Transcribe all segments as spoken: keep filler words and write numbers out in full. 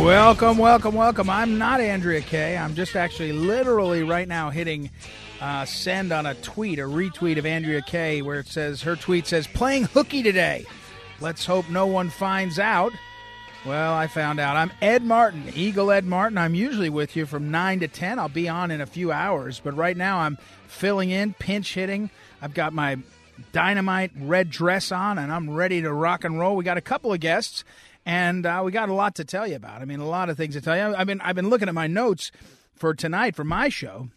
Welcome, welcome, welcome. I'm not Andrea Kaye. I'm just actually literally right now hitting uh, send on a tweet, a retweet of Andrea Kaye, where it says, her tweet says, playing hooky today. Let's hope no one finds out. Well, I found out. I'm Ed Martin, Eagle Ed Martin. I'm usually with you from nine to ten. I'll be on in a few hours, but right now I'm filling in, pinch hitting. I've got my dynamite red dress on, and I'm ready to rock and roll. We got a couple of guests. And uh, we got a lot to tell you about. I mean, a lot of things to tell you. I mean, I've been looking at my notes for tonight for my show,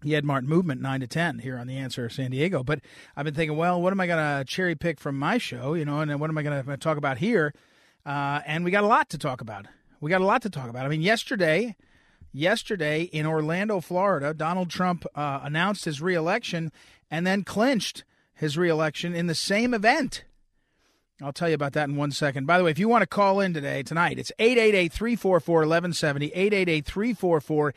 the Ed Martin Movement, nine to ten here on The Answer San Diego. But I've been thinking, well, what am I going to cherry pick from my show, you know, and what am I going to talk about here? Uh, and we got a lot to talk about. We got a lot to talk about. I mean, yesterday, yesterday in Orlando, Florida, Donald Trump uh, announced his reelection and then clinched his reelection in the same event. I'll tell you about that in one second. By the way, if you want to call in today, tonight, it's eight eight eight, three four four, one one seven zero, eight eight eight, three four four,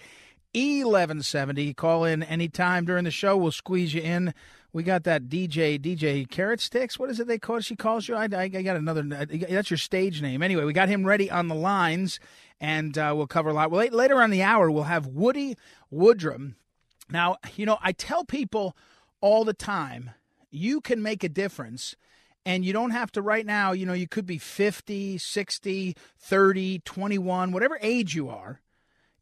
one one seven zero. Call in anytime during the show. We'll squeeze you in. We got that D J, D J Carrot Sticks. What is it they call she calls you? I, I, I got another. That's your stage name. Anyway, we got him ready on the lines, and uh, we'll cover a lot. Well, later on in the hour, we'll have Woody Woodrum. Now, you know, I tell people all the time, you can make a difference. And you don't have to right now, you know, you could be fifty, sixty, thirty, twenty-one, whatever age you are.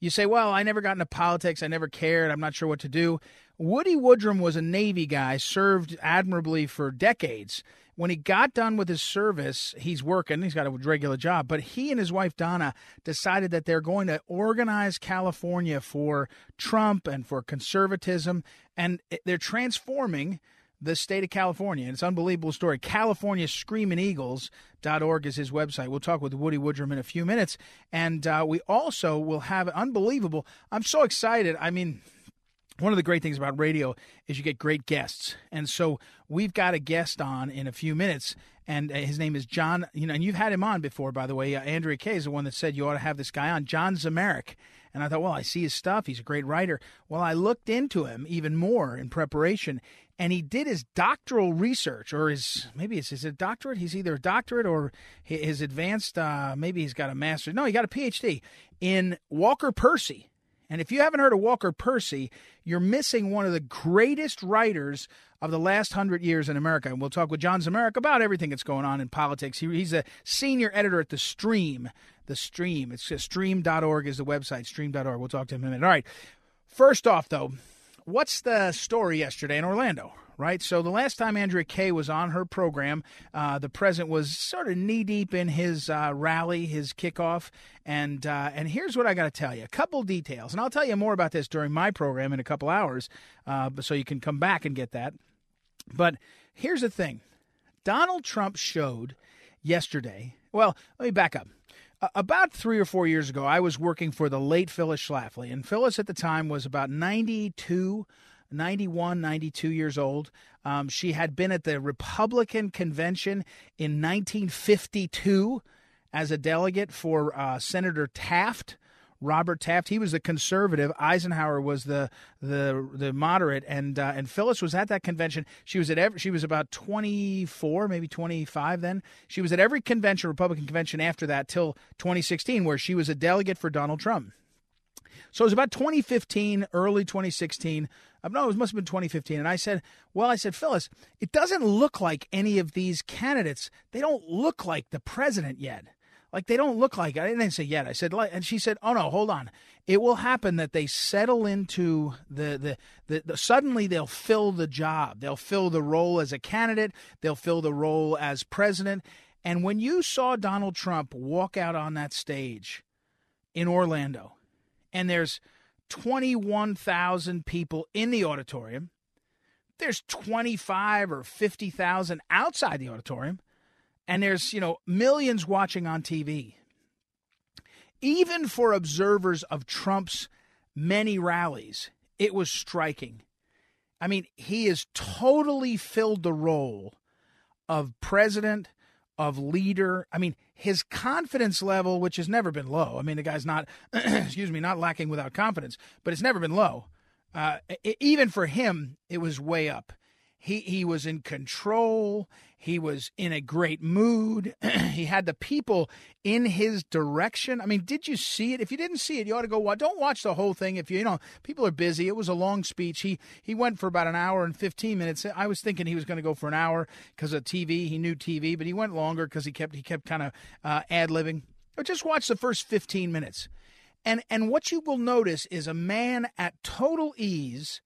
You say, well, I never got into politics. I never cared. I'm not sure what to do. Woody Woodrum was a Navy guy, served admirably for decades. When he got done with his service, he's working. He's got a regular job. But he and his wife, Donna, decided that they're going to organize California for Trump and for conservatism. And they're transforming the state of California. And it's an unbelievable story. California Screaming Eagles dot org is his website. We'll talk with Woody Woodrum in a few minutes. And uh, we also will have an unbelievable. I'm so excited. I mean, one of the great things about radio is you get great guests. And so we've got a guest on in a few minutes. And his name is John, you know, and you've had him on before, by the way. Uh, Andrea Kaye is the one that said you ought to have this guy on, John Zmirak. And I thought, well, I see his stuff. He's a great writer. Well, I looked into him even more in preparation, and he did his doctoral research, or his, maybe it's his doctorate. He's either a doctorate or his advanced, uh, maybe he's got a master's. No, he got a P H D in Walker Percy. And if you haven't heard of Walker Percy, you're missing one of the greatest writers of the last hundred years in America. And we'll talk with John Zmirak about everything that's going on in politics. He, he's a senior editor at The Stream. The Stream. It's just Stream dot org is the website. Stream dot org. We'll talk to him in a minute. All right. First off, though, what's the story yesterday in Orlando? Right. So the last time Andrea Kaye was on her program, uh, the president was sort of knee deep in his uh, rally, his kickoff. And uh, and here's what I got to tell you. A couple details. And I'll tell you more about this during my program in a couple hours. Uh, so you can come back and get that. But here's the thing. Donald Trump showed yesterday. Well, let me back up. About three or four years ago, I was working for the late Phyllis Schlafly. And Phyllis at the time was about ninety-two, ninety-one, ninety-two years old. Um, she had been at the Republican convention in nineteen fifty-two as a delegate for uh, Senator Taft, Robert Taft. He was the conservative. Eisenhower was the the the moderate, and uh, and Phyllis was at that convention. She was at every, she was about twenty-four, maybe twenty-five then. She was at every convention, Republican convention after that till twenty sixteen, where she was a delegate for Donald Trump. So it was about twenty fifteen, early twenty sixteen. No, it must have been twenty fifteen. And I said, well, I said, Phyllis, it doesn't look like any of these candidates. They don't look like the president yet. Like they don't look like, I didn't say yet. I said, like, and she said, oh no, hold on. It will happen that they settle into the, the, the, the, suddenly they'll fill the job. They'll fill the role as a candidate. They'll fill the role as president. And when you saw Donald Trump walk out on that stage in Orlando, and there's twenty-one thousand people in the auditorium. There's twenty-five or fifty thousand outside the auditorium. And there's, you know, millions watching on T V. even for observers of Trump's many rallies, it was striking. I mean, he has totally filled the role of president, of leader. I mean, his confidence level, which has never been low. I mean, the guy's not, excuse me, not lacking without confidence, but it's never been low. Uh, it, even for him, it was way up. He he was in control. He was in a great mood. He had the people in his direction. I mean, did you see it? If you didn't see it, you ought to go watch. Don't watch the whole thing. If you, you know, people are busy. It was a long speech. He he went for about an hour and fifteen minutes. I was thinking he was going to go for an hour because of T V. He knew T V, but he went longer because he kept he kept kind of uh, ad-libbing. But just watch the first fifteen minutes. And and what you will notice is a man at total ease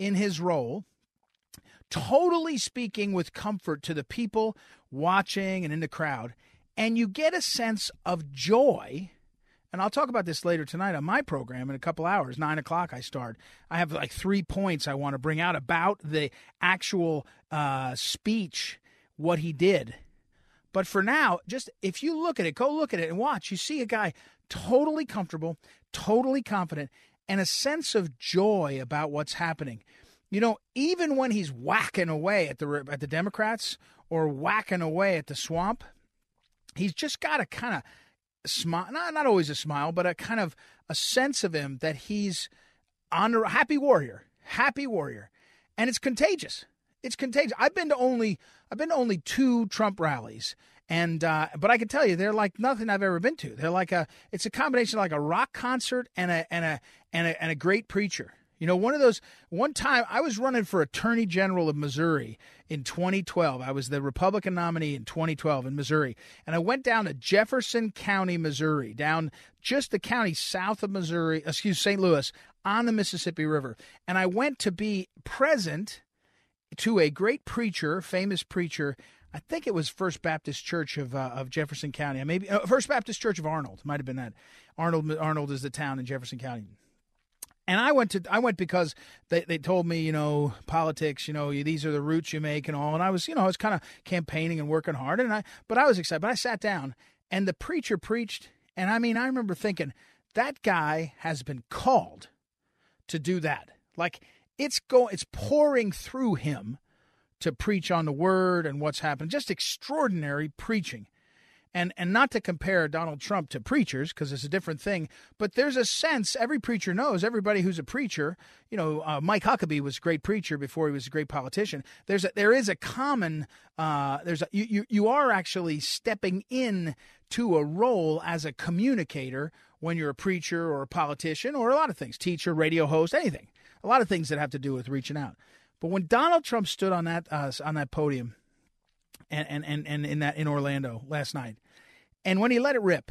in his role, totally speaking with comfort to the people watching and in the crowd. And you get a sense of joy. And I'll talk about this later tonight on my program in a couple hours, nine o'clock I start. I have like three points I want to bring out about the actual uh, speech, what he did. But for now, just if you look at it, go look at it and watch. You see a guy totally comfortable, totally confident, and a sense of joy about what's happening. You know, even when he's whacking away at the at the Democrats or whacking away at the swamp, he's just got a kind of smile, not, not always a smile, but a kind of a sense of him that he's on a happy warrior, happy warrior. And it's contagious. It's contagious. I've been to only I've been to only two Trump rallies. And uh, but I can tell you, they're like nothing I've ever been to. They're like a it's a combination of like a rock concert and a and a and a, and a great preacher. You know, one of those one time I was running for attorney general of Missouri in twenty twelve. I was the Republican nominee in twenty twelve in Missouri. And I went down to Jefferson County, Missouri, down just the county south of Missouri, excuse Saint Louis, on the Mississippi River. And I went to be present to a great preacher, famous preacher. I think it was First Baptist Church of uh, of Jefferson County. Maybe uh, First Baptist Church of Arnold. Might have been that. Arnold Arnold is the town in Jefferson County. And I went to I went because they, they told me, you know, politics, you know, these are the roots you make and all. And I was, you know, I was kind of campaigning and working hard. And I but I was excited. But I sat down and the preacher preached. And I mean, I remember thinking that guy has been called to do that. Like it's go it's pouring through him to preach on the word and what's happened. Just extraordinary preaching. And and not to compare Donald Trump to preachers, because it's a different thing, but there's a sense every preacher knows, everybody who's a preacher, you know, uh, Mike Huckabee was a great preacher before he was a great politician. There's a, there is a common, uh, there's a, you, you, you are actually stepping in to a role as a communicator when you're a preacher or a politician or a lot of things, teacher, radio host, anything, a lot of things that have to do with reaching out. But when Donald Trump stood on that uh, on that podium and, and, and, and in that in Orlando last night, and when he let it rip,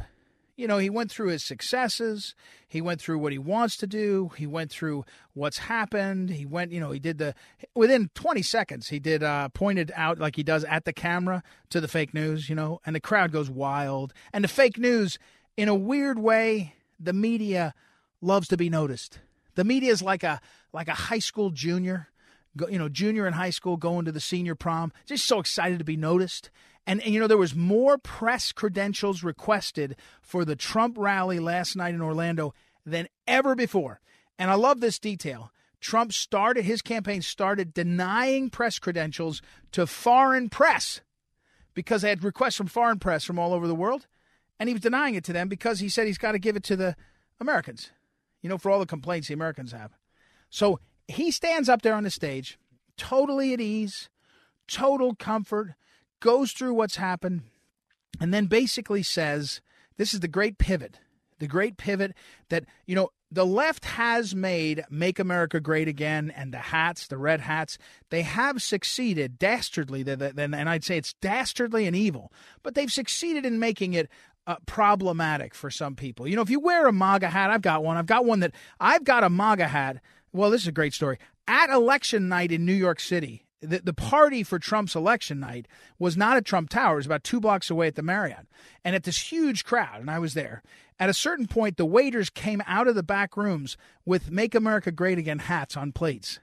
you know, he went through his successes. He went through what he wants to do. He went through what's happened. He went, you know, he did the within twenty seconds. He did uh, pointed out like he does at the camera to the fake news, you know, and the crowd goes wild. And the fake news, in a weird way, the media loves to be noticed. The media is like a like a high school junior, go, you know, junior in high school going to the senior prom, just so excited to be noticed. And, and, you know, there was more press credentials requested for the Trump rally last night in Orlando than ever before. And I love this detail. Trump started his campaign started denying press credentials to foreign press because they had requests from foreign press from all over the world. And he was denying it to them because he said he's got to give it to the Americans, you know, for all the complaints the Americans have. So he stands up there on the stage, totally at ease, total comfort, goes through what's happened, and then basically says, this is the great pivot, the great pivot that, you know, the left has made Make America Great Again, and the hats, the red hats, they have succeeded dastardly, and I'd say it's dastardly and evil, but they've succeeded in making it Uh, problematic for some people. You know, if you wear a MAGA hat, I've got one. I've got one that I've got a MAGA hat. Well, this is a great story. At election night in New York City, the, the party for Trump's election night was not at Trump Tower. It was about two blocks away at the Marriott. And at this huge crowd, and I was there, at a certain point, the waiters came out of the back rooms with Make America Great Again hats on plates.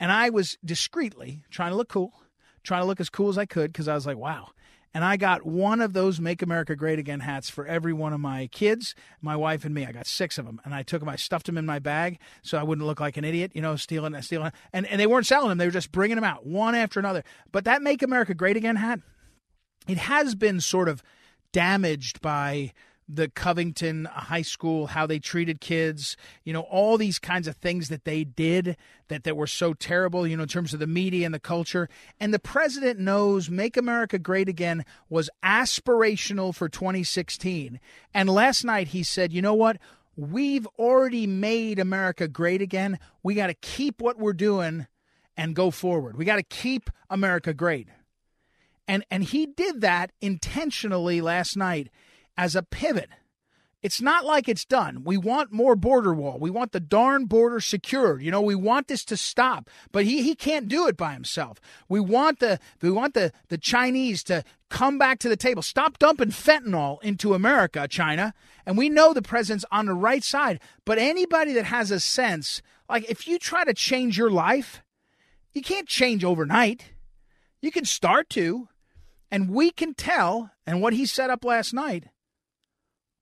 And I was discreetly trying to look cool, trying to look as cool as I could because I was like, wow. And I got one of those Make America Great Again hats for every one of my kids, my wife and me. I got six of them. And I took them. I stuffed them in my bag so I wouldn't look like an idiot, you know, stealing and stealing. And, and they weren't selling them. They were just bringing them out one after another. But that Make America Great Again hat, it has been sort of damaged by the Covington High School, how they treated kids, you know, all these kinds of things that they did that, that were so terrible, you know, in terms of the media and the culture. And the president knows Make America Great Again was aspirational for twenty sixteen. And last night he said, you know what? We've already made America great again. We got to keep what we're doing and go forward. We got to keep America great. And, and he did that intentionally last night as a pivot. It's not like it's done. We want more border wall. We want the darn border secured. You know, we want this to stop. But he, he can't do it by himself. We want the we want the, the Chinese to come back to the table. Stop dumping fentanyl into America, China. And we know the president's on the right side. But anybody that has a sense, like if you try to change your life, you can't change overnight. You can start to. And we can tell. And what he set up last night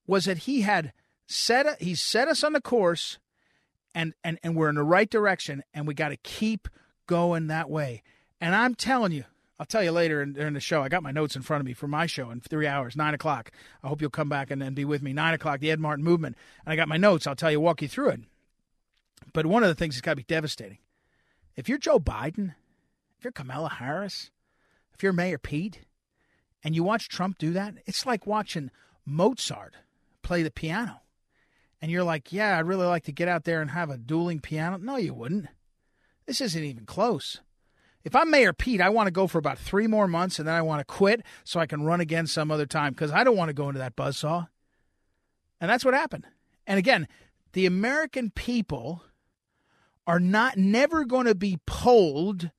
was that he had set he set us on the course, and, and, and we're in the right direction, and we got to keep going that way. And I'm telling you, I'll tell you later in, during the show, I got my notes in front of me for my show in three hours, nine o'clock. I hope you'll come back and, and be with me. nine o'clock, the Ed Martin Movement. And I got my notes. I'll tell you, walk you through it. But one of the things that's got to be devastating, if you're Joe Biden, if you're Kamala Harris, if you're Mayor Pete, and you watch Trump do that, it's like watching Mozart play the piano. And you're like, yeah, I'd really like to get out there and have a dueling piano. No, you wouldn't. This isn't even close. If I'm Mayor Pete, I want to go for about three more months, and then I want to quit so I can run again some other time because I don't want to go into that buzzsaw. And that's what happened. And again, the American people are not never going to be polled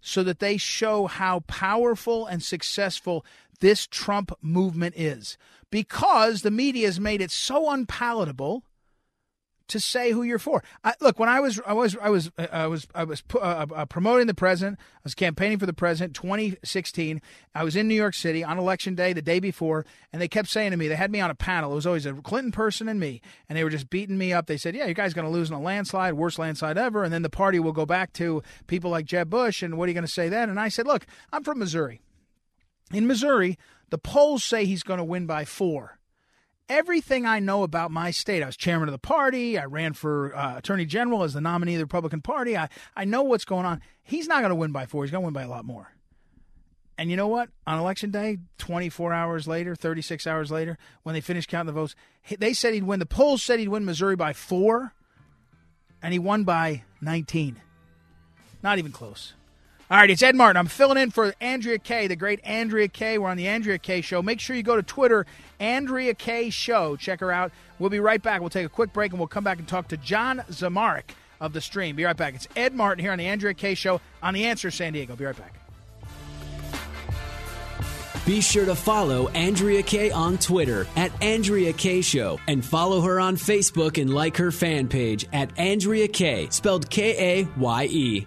so that they show how powerful and successful this Trump movement is, because the media has made it so unpalatable to say who you're for. I, look, when I was I was I was I was I was uh, promoting the president, I was campaigning for the president twenty sixteen. I was in New York City on election day, the day before, and they kept saying to me, they had me on a panel. It was always a Clinton person and me, and they were just beating me up. They said, "Yeah, you guys going to lose in a landslide, worst landslide ever, and then the party will go back to people like Jeb Bush, and what are you going to say then?" And I said, "Look, I'm from Missouri. In Missouri, the polls say he's going to win by four. Everything I know about my state, I was chairman of the party, I ran for uh, attorney general as the nominee of the Republican Party, I, I know what's going on. He's not going to win by four, he's going to win by a lot more." And you know what? On election day, twenty-four hours later, thirty-six hours later, when they finished counting the votes, they said he'd win, the polls said he'd win Missouri by four, and he won by nineteen. Not even close. All right, it's Ed Martin. I'm filling in for Andrea Kaye, the great Andrea Kaye. We're on the Andrea Kaye Show. Make sure you go to Twitter, Andrea Kaye Show. Check her out. We'll be right back. We'll take a quick break, and we'll come back and talk to John Zmirak of The Stream. Be right back. It's Ed Martin here on the Andrea Kaye Show on The Answer San Diego. Be right back. Be sure to follow Andrea Kaye on Twitter at Andrea Kaye Show, and follow her on Facebook and like her fan page at Andrea Kaye, spelled K A Y E.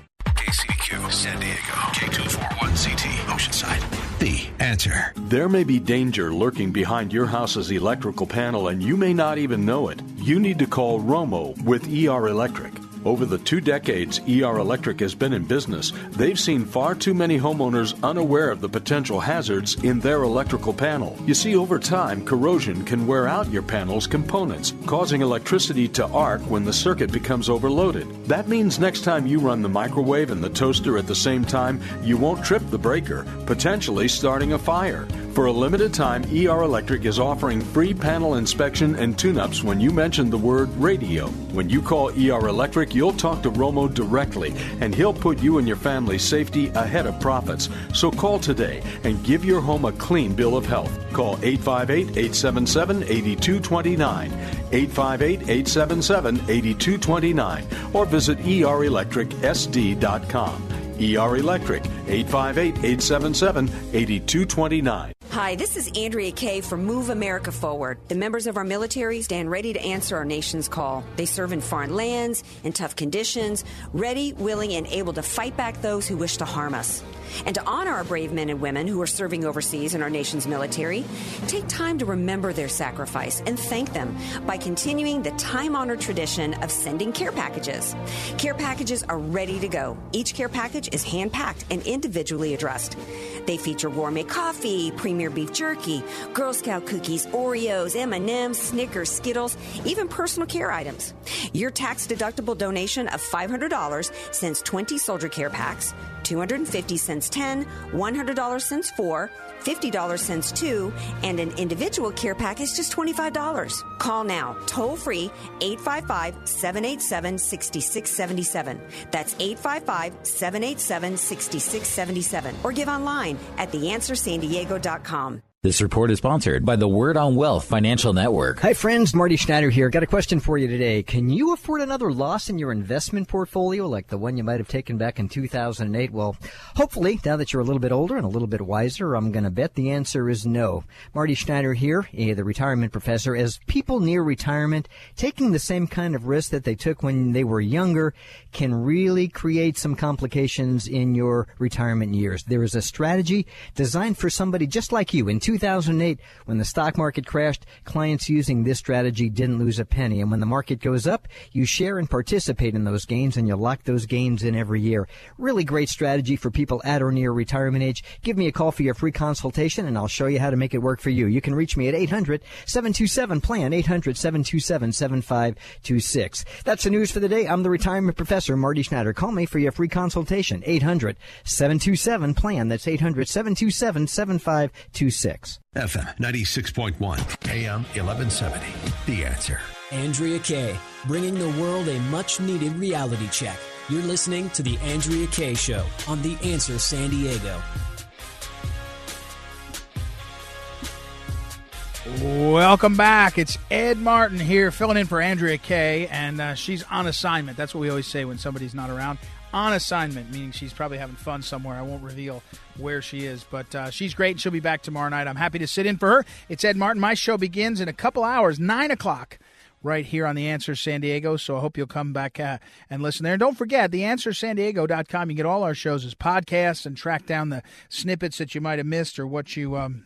K C D Q, San Diego, K two forty-one C T, Oceanside. The Answer. There may be danger lurking behind your house's electrical panel, and you may not even know it. You need to call Romo with E R Electric. Over the two decades E R Electric has been in business, they've seen far too many homeowners unaware of the potential hazards in their electrical panel. You see, over time, corrosion can wear out your panel's components, causing electricity to arc when the circuit becomes overloaded. That means next time you run the microwave and the toaster at the same time, you won't trip the breaker, potentially starting a fire. For a limited time, E R Electric is offering free panel inspection and tune-ups when you mention the word radio. When you call E R Electric, you'll talk to Romo directly, and he'll put you and your family's safety ahead of profits. So call today and give your home a clean bill of health. Call eight five eight, eight seven seven, eight two two nine, eight five eight, eight seven seven, eight two two nine, or visit E R electric S D dot com. E R Electric, eight five eight, eight seven seven, eight two two nine. Hi, this is Andrea Kaye from Move America Forward. The members of our military stand ready to answer our nation's call. They serve in foreign lands, in tough conditions, ready, willing, and able to fight back those who wish to harm us. And to honor our brave men and women who are serving overseas in our nation's military, take time to remember their sacrifice and thank them by continuing the time-honored tradition of sending care packages. Care packages are ready to go. Each care package is hand-packed and individually addressed. They feature gourmet coffee, premium beef jerky, Girl Scout cookies, Oreos, M and M's, Snickers, Skittles, even personal care items. Your tax-deductible donation of five hundred dollars sends twenty soldier care packs, two hundred fifty dollars sends ten, one hundred dollars sends four, fifty dollars sends two, and an individual care pack is just twenty-five dollars. Call now, toll-free, eight five five, seven eight seven, six six seven seven. That's eight five five, seven eight seven, six six seven seven. Or give online at the answer san diego dot com. This report is sponsored by the Word on Wealth Financial Network. Hi friends, Marty Schneider here. Got a question for you today. Can you afford another loss in your investment portfolio like the one you might have taken back in two thousand eight? Well, hopefully, now that you're a little bit older and a little bit wiser, I'm going to bet the answer is no. Marty Schneider here, the retirement professor. As people near retirement, taking the same kind of risk that they took when they were younger can really create some complications in your retirement years. There is a strategy designed for somebody just like you. In two thousand eight, when the stock market crashed, clients using this strategy didn't lose a penny. And when the market goes up, you share and participate in those gains, and you lock those gains in every year. Really great strategy for people at or near retirement age. Give me a call for your free consultation, and I'll show you how to make it work for you. You can reach me at eight hundred, seven two seven, P L A N, eight hundred, seven two seven, seven five two six. That's the news for the day. I'm the retirement professor, Marty Schneider. Call me for your free consultation, eight hundred, seven two seven, P L A N. That's eight hundred, seven two seven, seven five two six. F M ninety-six point one, A M eleven seventy. The Answer. Andrea Kaye, bringing the world a much-needed reality check. You're listening to The Andrea Kaye Show on The Answer San Diego. Welcome back. It's Ed Martin here filling in for Andrea Kaye, and uh, she's on assignment. That's what we always say when somebody's not around. On assignment, meaning she's probably having fun somewhere. I won't reveal where she is, but uh, she's great, and she'll be back tomorrow night. I'm happy to sit in for her. It's Ed Martin. My show begins in a couple hours, nine o'clock, right here on The Answer San Diego, so I hope you'll come back uh, and listen there. And don't forget, the answer san diego dot com. You can get all our shows as podcasts and track down the snippets that you might have missed or what you... Um,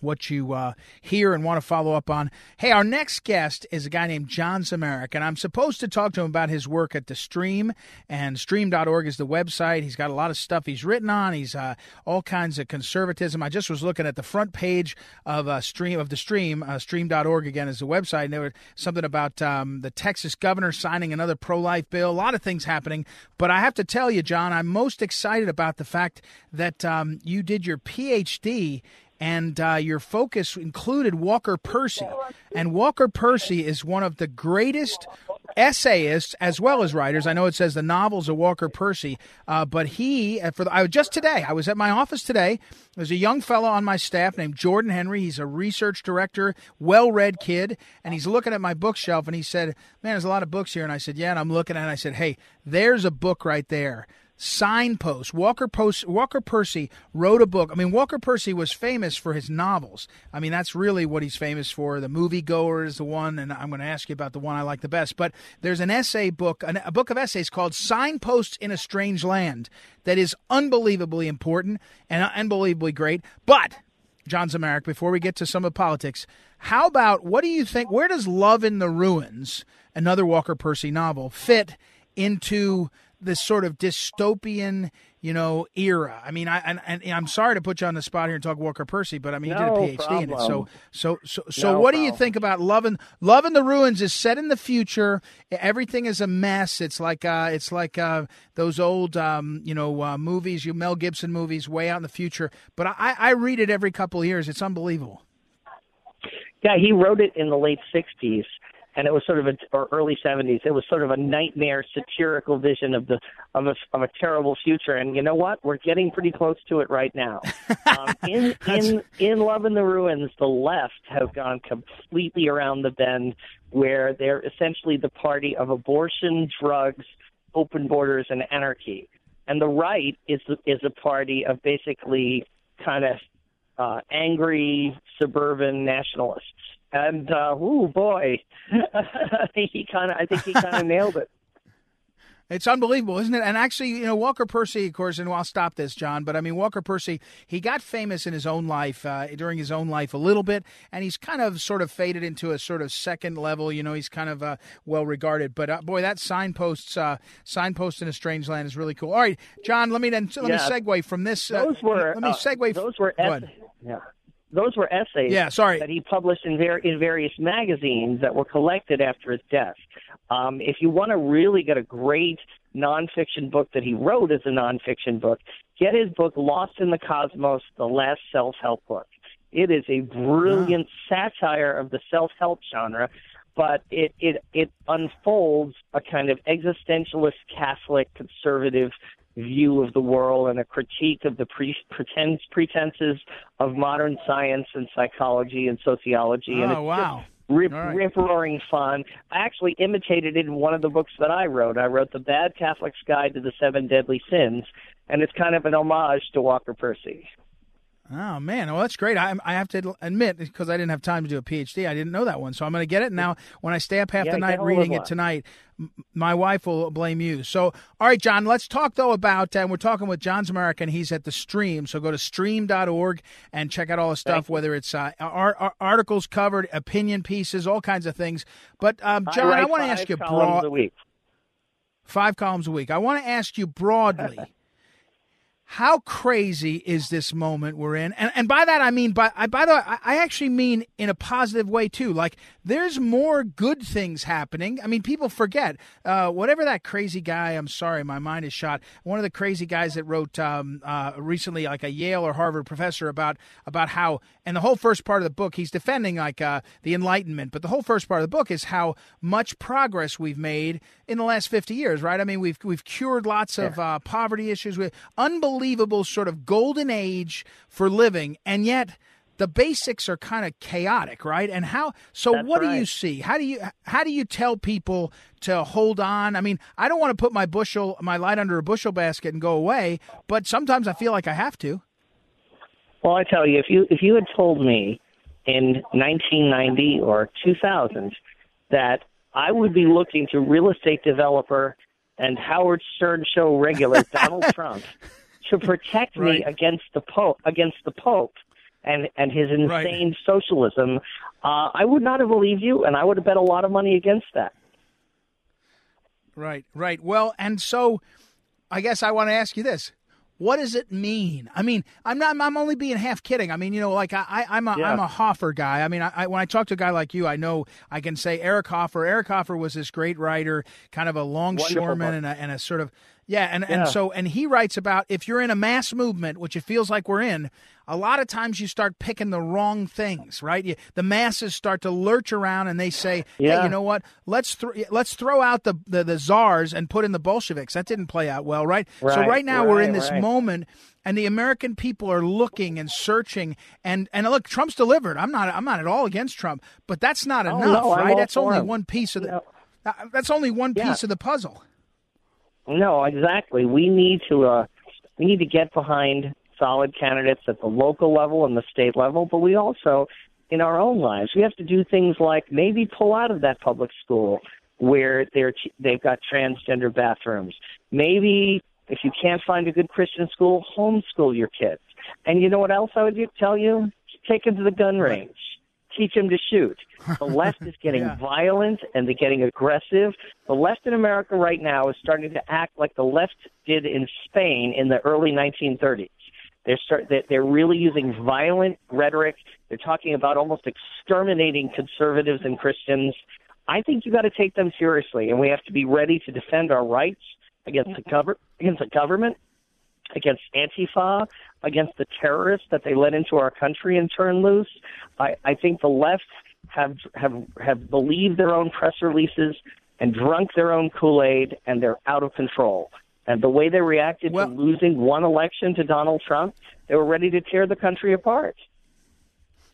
what you uh, hear and want to follow up on. Hey, our next guest is a guy named John Zmirak, and I'm supposed to talk to him about his work at The Stream, and stream dot org is the website. He's got a lot of stuff he's written on. He's uh, all kinds of conservatism. I just was looking at the front page of uh, stream of The Stream. Uh, stream dot org, again, is the website, and there was something about um, the Texas governor signing another pro-life bill. A lot of things happening, but I have to tell you, John, I'm most excited about the fact that um, you did your P H D. And uh, your focus included Walker Percy. And Walker Percy is one of the greatest essayists as well as writers. I know it says the novels of Walker Percy, uh, but he, for the, I just today, I was at my office today. There's a young fellow on my staff named Jordan Henry. He's a research director, well-read kid, and he's looking at my bookshelf, and he said, man, there's a lot of books here. And I said, yeah, and I'm looking at it, and I said, hey, there's a book right there. Signpost. Walker Post, Walker Percy wrote a book. I mean, Walker Percy was famous for his novels. I mean, that's really what he's famous for. The Movie Goer is the one, and I'm going to ask you about the one I like the best. But there's an essay book, an, a book of essays called Signposts in a Strange Land that is unbelievably important and unbelievably great. But, John Zmirak, before we get to some of politics, how about, what do you think, where does Love in the Ruins, another Walker Percy novel, fit into this sort of dystopian, you know, era. I mean, I and, and I'm sorry to put you on the spot here and talk Walker Percy, but I mean, no you did a PhD problem. in it. So, so, so, so, no what problem. do you think about Love and Love and the Ruins? Is set in the future. Everything is a mess. It's like, uh, it's like uh, those old, um, you know, uh, movies, you Mel Gibson movies, way out in the future. But I, I read it every couple of years. It's unbelievable. Yeah, he wrote it in the late sixties. And it was sort of a, or early seventies. It was sort of a nightmare, satirical vision of the of a, of a terrible future. And you know what? We're getting pretty close to it right now. Um, in in in Love and the Ruins, the left have gone completely around the bend, where they're essentially the party of abortion, drugs, open borders, and anarchy. And the right is is a party of basically kind of uh, angry suburban nationalists. And, uh, oh, boy, I think he kind of I think he kind of nailed it. It's unbelievable, isn't it? And actually, you know, Walker Percy, of course, and I'll stop this, John, but I mean, Walker Percy, he got famous in his own life, uh, during his own life a little bit, and he's kind of sort of faded into a sort of second level. You know, he's kind of uh, well-regarded. But, uh, boy, that signposts, uh, signpost in a strange land is really cool. All right, John, let me then let yeah. me segue from this. Uh, those were, let me segue. Uh, those were ep- yeah. Those were essays yeah, sorry. that he published in, ver- in various magazines that were collected after his death. Um, if you want to really get a great nonfiction book that he wrote as a nonfiction book, get his book Lost in the Cosmos, The Last Self-Help Book. It is a brilliant wow. satire of the self-help genre, but it, it, it unfolds a kind of existentialist, Catholic, conservative view of the world and a critique of the pre- pretense, pretenses of modern science and psychology and sociology. Oh, and it's wow. just rip, right. rip-roaring fun. I actually imitated it in one of the books that I wrote. I wrote The Bad Catholic's Guide to the Seven Deadly Sins, and it's kind of an homage to Walker Percy. Oh, man. Well, that's great. I I have to admit, because I didn't have time to do a PhD, I didn't know that one. So I'm going to get it. Now, when I stay up half yeah, the night reading it tonight, m- my wife will blame you. So, all right, John, let's talk, though, about, and we're talking with John Zmirak, and he's at The Stream. So go to stream dot org and check out all his stuff, whether it's uh, our, our articles covered, opinion pieces, all kinds of things. But, um, John, I, I want to ask you broad- a week. Five columns a week. I want to ask you broadly. How crazy is this moment we're in? And and by that I mean by I by the way, I actually mean in a positive way too. Like there's more good things happening. I mean, people forget uh, whatever that crazy guy. I'm sorry, my mind is shot. One of the crazy guys that wrote um, uh, recently, like a Yale or Harvard professor, about about how and the whole first part of the book he's defending like uh, the Enlightenment, but the whole first part of the book is how much progress we've made in the last fifty years, right? I mean, we've we've cured lots of uh, poverty issues. We unbelievable. Unbelievable sort of golden age for living, and yet the basics are kind of chaotic, right? And how? So, That's what right. do you see? How do you how do you tell people to hold on? I mean, I don't want to put my bushel, my light under a bushel basket and go away, but sometimes I feel like I have to. Well, I tell you, if you if you had told me in nineteen ninety or two thousand that I would be looking to real estate developer and Howard Stern show regular Donald Trump. To protect me right. against the Pope, against the Pope, and and his insane right. socialism, uh, I would not have believed you, and I would have bet a lot of money against that. Right, right. Well, and so, I guess I want to ask you this: what does it mean? I mean, I'm not. I'm only being half kidding. I mean, you know, like I, I I'm a yeah. I'm a Hoffer guy. I mean, I, I when I talk to a guy like you, I know I can say Eric Hoffer. Eric Hoffer was this great writer, kind of a longshoreman and a, and a sort of. Yeah, and, yeah. and so and he writes about if you're in a mass movement, which it feels like we're in, a lot of times you start picking the wrong things, right? You, the masses start to lurch around and they say, yeah. hey, you know what, let's, th- let's throw out the, the, the czars and put in the Bolsheviks. That didn't play out well, right? right so right now right, we're in this right. moment. And the American people are looking and searching, and, and look, Trump's delivered. I'm not I'm not at all against Trump, but that's not oh, enough, no, right? That's only him. one piece of the no. uh, that's only one yeah. piece of the puzzle. No, exactly. We need to uh, we need to get behind solid candidates at the local level and the state level, but we also, in our own lives, we have to do things like maybe pull out of that public school where they're they've got transgender bathrooms. Maybe if you can't find a good Christian school, homeschool your kids. And you know what else I would tell you? Take them to the gun range. teach them to shoot. The left is getting yeah. violent, and they're getting aggressive. The left in America right now is starting to act like the left did in Spain in the early nineteen thirties. They're, start, they're really using violent rhetoric. They're talking about almost exterminating conservatives and Christians. I think you got to take them seriously, and we have to be ready to defend our rights against the cover, against the government, against Antifa, against the terrorists that they let into our country and turn loose. I, I think the left have have have believed their own press releases and drunk their own Kool-Aid, and they're out of control. And the way they reacted well, to losing one election to Donald Trump, they were ready to tear the country apart.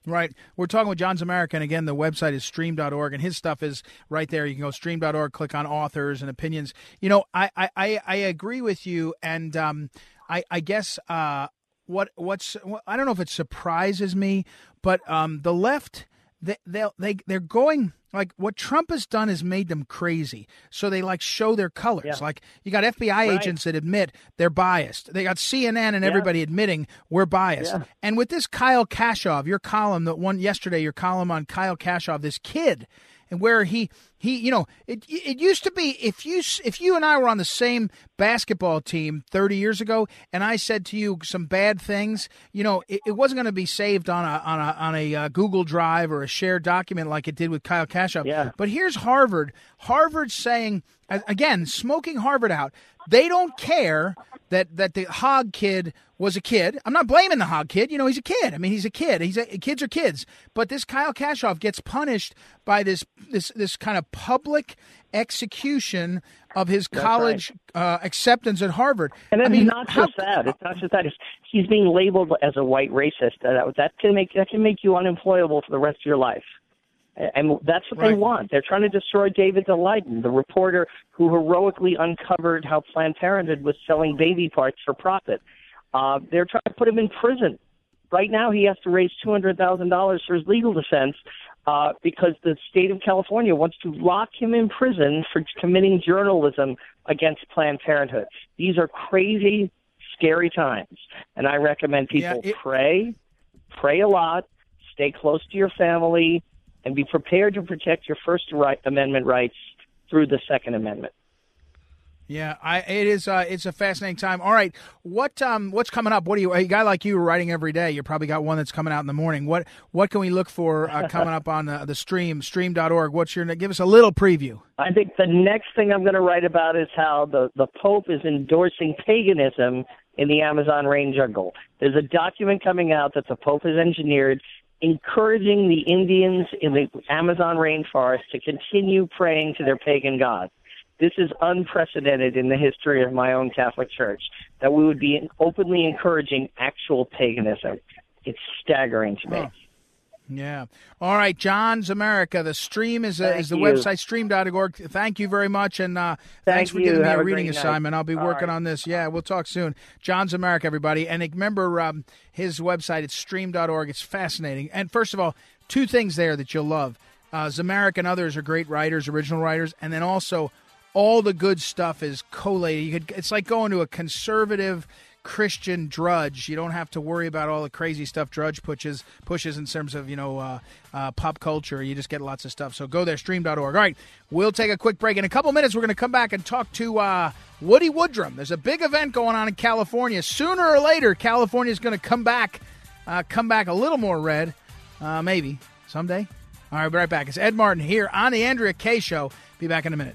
Right. We're talking with John Zmirak, and again, the website is stream dot org, and his stuff is right there. You can go stream dot org, click on authors and opinions. You know, I I, I agree with you, and um, I, I guess uh, what what's I don't know if it surprises me, but um, the left, they they they they're going. Like, what Trump has done is made them crazy. So they, like, show their colors. Yeah. Like, you got F B I right. agents that admit they're biased. They got C N N and yeah. everybody admitting we're biased. Yeah. And with this Kyle Kashuv, your column, that one yesterday, your column on Kyle Kashuv, this kid, and where he, he you know, it it used to be if you if you and I were on the same basketball team thirty years ago and I said to you some bad things, you know, it, it wasn't going to be saved on a on a, on a uh, Google Drive or a shared document like it did with Kyle Kashuv. Yeah. But here's Harvard. Harvard saying, again, smoking Harvard out, they don't care that, that the hog kid was a kid. I'm not blaming the hog kid. You know, he's a kid. I mean, he's a kid. He's a, kids are kids. But this Kyle Kashuv gets punished by this this this kind of public execution of his That's college right. uh, acceptance at Harvard. And it's I mean, not just how, that. It's not just that. It's, he's being labeled as a white racist. That, that can make that can make you unemployable for the rest of your life. And that's what right. they want. They're trying to destroy David Daleiden, the reporter who heroically uncovered how Planned Parenthood was selling baby parts for profit. Uh, they're trying to put him in prison. Right now he has to raise two hundred thousand dollars for his legal defense uh, because the state of California wants to lock him in prison for committing journalism against Planned Parenthood. These are crazy, scary times. And I recommend people yeah, it- pray, pray a lot, stay close to your family, and be prepared to protect your First right, Amendment rights through the Second Amendment. Yeah, I, it is. Uh, it's a fascinating time. All right, what um, what's coming up? What do you? A guy like you writing every day. You probably got one that's coming out in the morning. What what can we look for uh, coming up on the, the stream? Stream dot org. What's your? Give us a little preview. I think the next thing I'm going to write about is how the, the Pope is endorsing paganism in the Amazon rain jungle. There's a document coming out that the Pope has engineered, encouraging the Indians in the Amazon rainforest to continue praying to their pagan gods. This is unprecedented in the history of my own Catholic Church, that we would be openly encouraging actual paganism. It's staggering to me. Oh. Yeah. All right, John Zmirak. The stream is a, is the you. website, stream dot org. Thank you very much, and uh, thanks for you. giving me Have a reading assignment. Night. I'll be All working right. on this. Yeah, we'll talk soon. John Zmirak, everybody. And remember um, his website, it's stream dot org. It's fascinating. And first of all, two things there that you'll love. Uh, Zmirak and others are great writers, original writers, and then also all the good stuff is collated. You could, it's like going to a conservative Christian drudge. You don't have to worry about all the crazy stuff drudge pushes pushes in terms of, you know, uh, uh, pop culture. You just get lots of stuff. So go there, stream dot org. All right, we'll take a quick break. In a couple minutes, we're going to come back and talk to uh, Woody Woodrum. There's a big event going on in California. Sooner or later, California is going to come back, uh, come back a little more red, uh, maybe someday. All right, we'll be right back. It's Ed Martin here on the Andrea Kaye Show. Be back in a minute.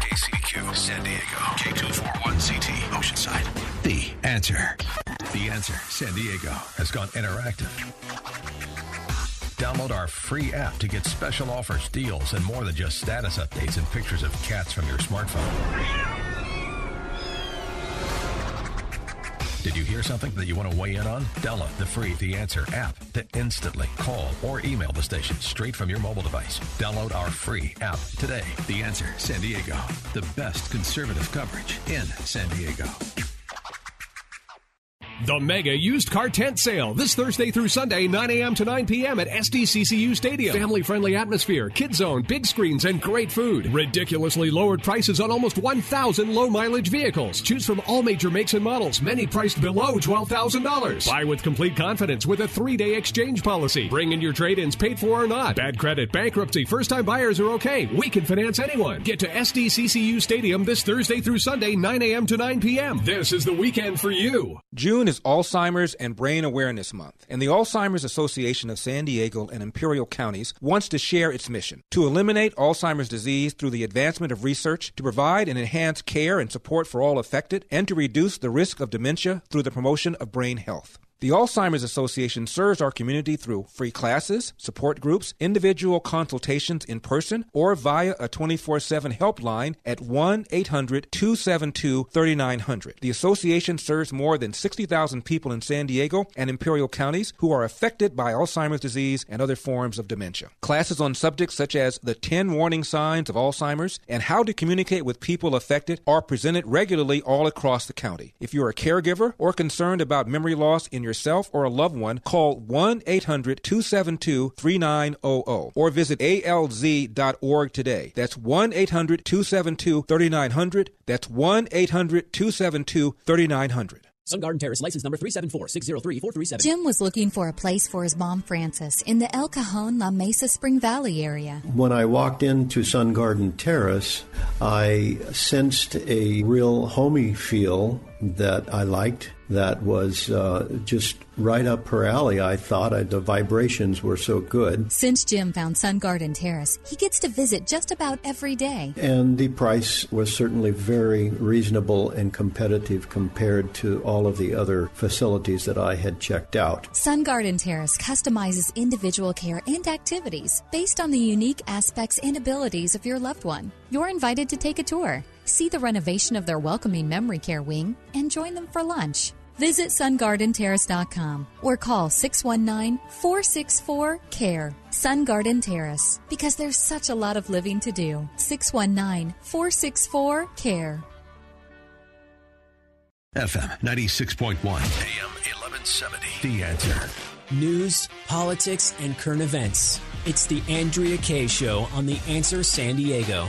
K C Q San Diego, K two forty-one C T, Oceanside. The Answer. The Answer San Diego has gone interactive. Download our free app to get special offers, deals, and more than just status updates and pictures of cats from your smartphone. Did you hear something that you want to weigh in on? Download the free The Answer app to instantly call or email the station straight from your mobile device. Download our free app today. The Answer San Diego, the best conservative coverage in San Diego. The Mega Used Car Tent Sale this Thursday through Sunday, nine a.m. to nine p.m. at S D C C U Stadium. Family-friendly atmosphere, kid zone, big screens, and great food. Ridiculously lowered prices on almost one thousand low-mileage vehicles. Choose from all major makes and models, many priced below twelve thousand dollars. Buy with complete confidence with a three-day exchange policy. Bring in your trade-ins, paid for or not. Bad credit, bankruptcy, first-time buyers are okay. We can finance anyone. Get to S D C C U Stadium this Thursday through Sunday, nine a.m. to nine p.m. This is the weekend for you. June is Alzheimer's and Brain Awareness Month, and the Alzheimer's Association of San Diego and Imperial Counties wants to share its mission to eliminate Alzheimer's disease through the advancement of research, to provide and enhance care and support for all affected, and to reduce the risk of dementia through the promotion of brain health. The Alzheimer's Association serves our community through free classes, support groups, individual consultations in person, or via a twenty-four seven helpline at one eight hundred, two seven two, three nine zero zero. The association serves more than sixty thousand people in San Diego and Imperial counties who are affected by Alzheimer's disease and other forms of dementia. Classes on subjects such as the ten warning signs of Alzheimer's and how to communicate with people affected are presented regularly all across the county. If you're a caregiver or concerned about memory loss in your yourself or a loved one, call one eight hundred, two seven two, three nine zero zero or visit A L Z dot org today. That's one eight hundred, two seven two, three nine zero zero. That's one eight hundred, two seven two, three nine zero zero. Sun Garden Terrace, license number three seven four, six zero three, four three seven. Jim was looking for a place for his mom, Frances, in the El Cajon, La Mesa, Spring Valley area. When I walked into Sun Garden Terrace, I sensed a real homey feel that I liked, that was uh, just right up her alley, I thought. I, the vibrations were so good. Since Jim found Sun Garden Terrace, he gets to visit just about every day. And the price was certainly very reasonable and competitive compared to all of the other facilities that I had checked out. Sun Garden Terrace customizes individual care and activities based on the unique aspects and abilities of your loved one. You're invited to take a tour, see the renovation of their welcoming memory care wing, and join them for lunch. Visit sun garden terrace dot com or call six one nine, four six four, C A R E. Sun Garden Terrace, because there's such a lot of living to do. six one nine, four six four, C A R E. F M ninety-six point one, A M eleven seventy. The Answer. News, politics, and current events. It's the Andrea Kaye Show on The Answer San Diego.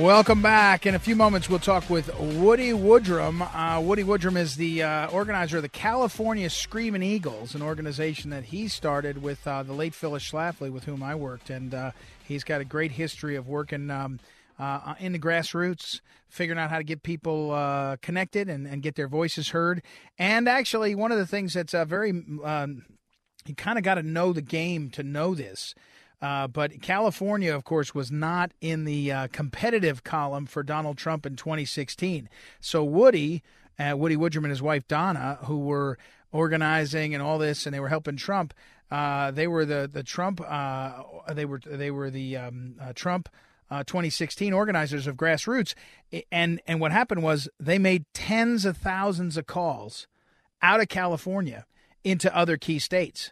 Welcome back. In a few moments, we'll talk with Woody Woodrum. Uh, Woody Woodrum is the uh, organizer of the California Screaming Eagles, an organization that he started with uh, the late Phyllis Schlafly, with whom I worked. And uh, he's got a great history of working um, uh, in the grassroots, figuring out how to get people uh, connected and, and get their voices heard. And actually, one of the things that's uh, very um, – you kind of got to know the game to know this. Uh, but California, of course, was not in the uh, competitive column for Donald Trump in twenty sixteen. So Woody, uh, Woody Woodrum and his wife Donna, who were organizing and all this, and they were helping Trump. Uh, they were the the Trump. Uh, they were they were the um, uh, Trump uh, twenty sixteen organizers of grassroots. And and what happened was they made tens of thousands of calls out of California into other key states.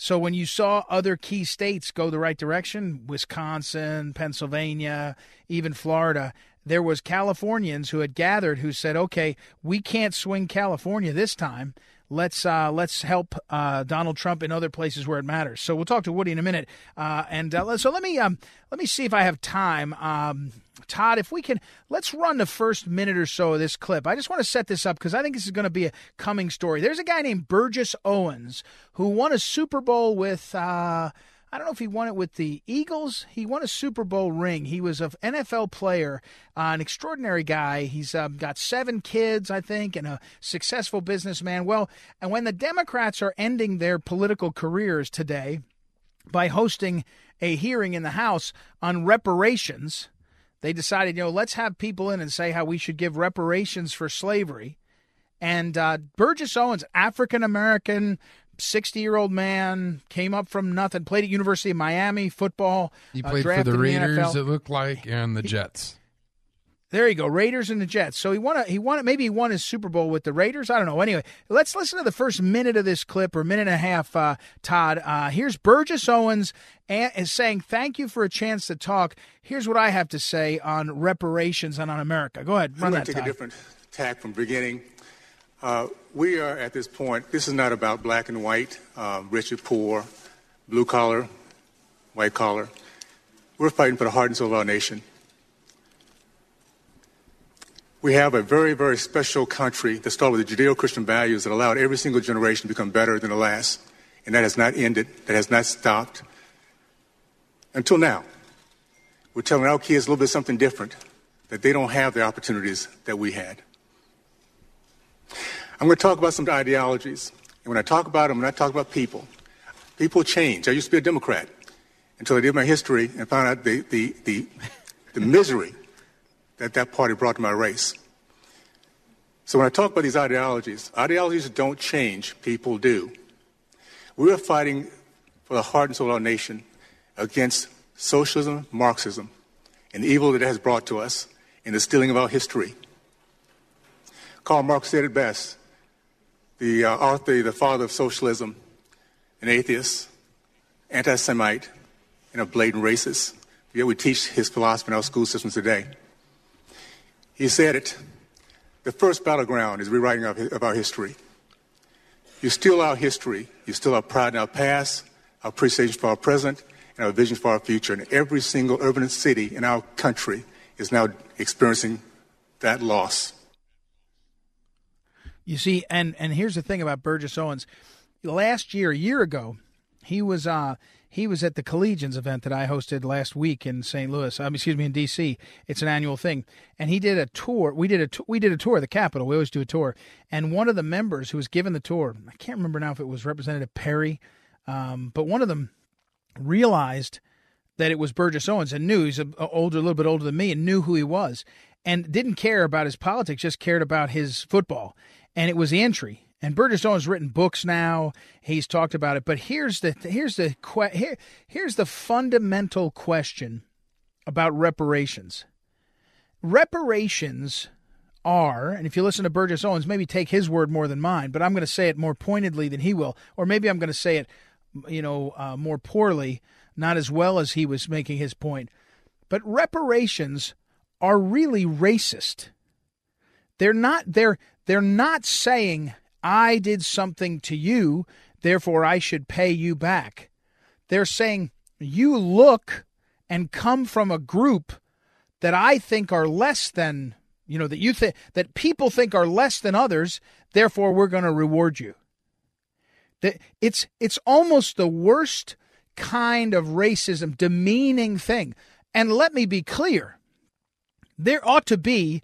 So when you saw other key states go the right direction, Wisconsin, Pennsylvania, even Florida, there was Californians who had gathered who said, okay, we can't swing California this time. Let's uh, let's help uh, Donald Trump in other places where it matters. So we'll talk to Woody in a minute. Uh, and uh, so let me um, let me see if I have time. Um, Todd, if we can, let's run the first minute or so of this clip. I just want to set this up because I think this is going to be a coming story. There's a guy named Burgess Owens who won a Super Bowl with, uh, I don't know if he won it with the Eagles. He won a Super Bowl ring. He was an N F L player, uh, an extraordinary guy. He's um, got seven kids, I think, and a successful businessman. Well, and when the Democrats are ending their political careers today by hosting a hearing in the House on reparations, they decided, you know, let's have people in and say how we should give reparations for slavery. And uh, Burgess Owens, African-American, sixty-year-old man, came up from nothing, played at University of Miami football. He played uh, for the Raiders, the it looked like, and the he, Jets. There you go, Raiders and the Jets. So he won. A, he won. A, maybe he won his Super Bowl with the Raiders. I don't know. Anyway, let's listen to the first minute of this clip, or minute and a half, uh, Todd. Uh, here's Burgess Owens a- is saying, "Thank you for a chance to talk. Here's what I have to say on reparations and on America." Go ahead, run that, Todd. I'm going to take a different tack from beginning. Uh, we are at this point, this is not about black and white, uh, rich or poor, blue collar, white collar. We're fighting for the heart and soul of our nation. We have a very, very special country that started with the Judeo-Christian values that allowed every single generation to become better than the last. And that has not ended, that has not stopped. Until now, we're telling our kids a little bit something different, that they don't have the opportunities that we had. I'm going to talk about some ideologies. And when I talk about them, when I talk about people, people change. I used to be a Democrat until I did my history and found out the, the, the, the misery that that party brought to my race. So when I talk about these ideologies, ideologies don't change, people do. We are fighting for the heart and soul of our nation against socialism, Marxism, and the evil that it has brought to us and the stealing of our history. Karl Marx said it best. The uh, author, the father of socialism, an atheist, anti-Semite, and a blatant racist. Yet we teach his philosophy in our school systems today. He said it. The first battleground is rewriting of, of our history. You steal our history. You steal our pride in our past, our appreciation for our present, and our vision for our future. And every single urban city in our country is now experiencing that loss. You see, and, and here's the thing about Burgess Owens. Last year, a year ago, he was uh, he was at the Collegians event that I hosted last week in Saint Louis. Um, excuse me, in D C. It's an annual thing, and he did a tour. We did a we did a tour of the Capitol. We always do a tour, and one of the members who was given the tour, I can't remember now if it was Representative Perry, um, but one of them realized that it was Burgess Owens and knew he's a, a older, a little bit older than me, and knew who he was, and didn't care about his politics, just cared about his football. And it was the entry. And Burgess Owens has written books now. He's talked about it. But here's the here's the here, here's the fundamental question about reparations. Reparations are, and if you listen to Burgess Owens, maybe take his word more than mine, but I'm going to say it more pointedly than he will, or maybe I'm going to say it, you know, uh, more poorly, not as well as he was making his point. But reparations are really racist. They're not. They're They're not saying, I did something to you, therefore I should pay you back. They're saying, you look and come from a group that I think are less than, you know, that you think that people think are less than others, therefore we're going to reward you. That it's it's almost the worst kind of racism, demeaning thing. And let me be clear, there ought to be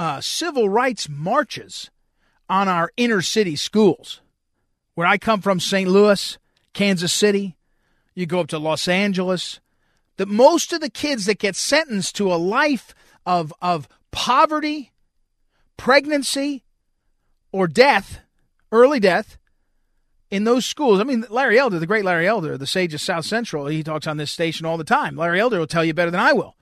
Uh, civil rights marches on our inner city schools. Where I come from, Saint Louis, Kansas City, you go up to Los Angeles, that most of the kids that get sentenced to a life of, of poverty, pregnancy, or death, early death, in those schools. I mean, Larry Elder, the great Larry Elder, the sage of South Central, he talks on this station all the time. Larry Elder will tell you better than I will.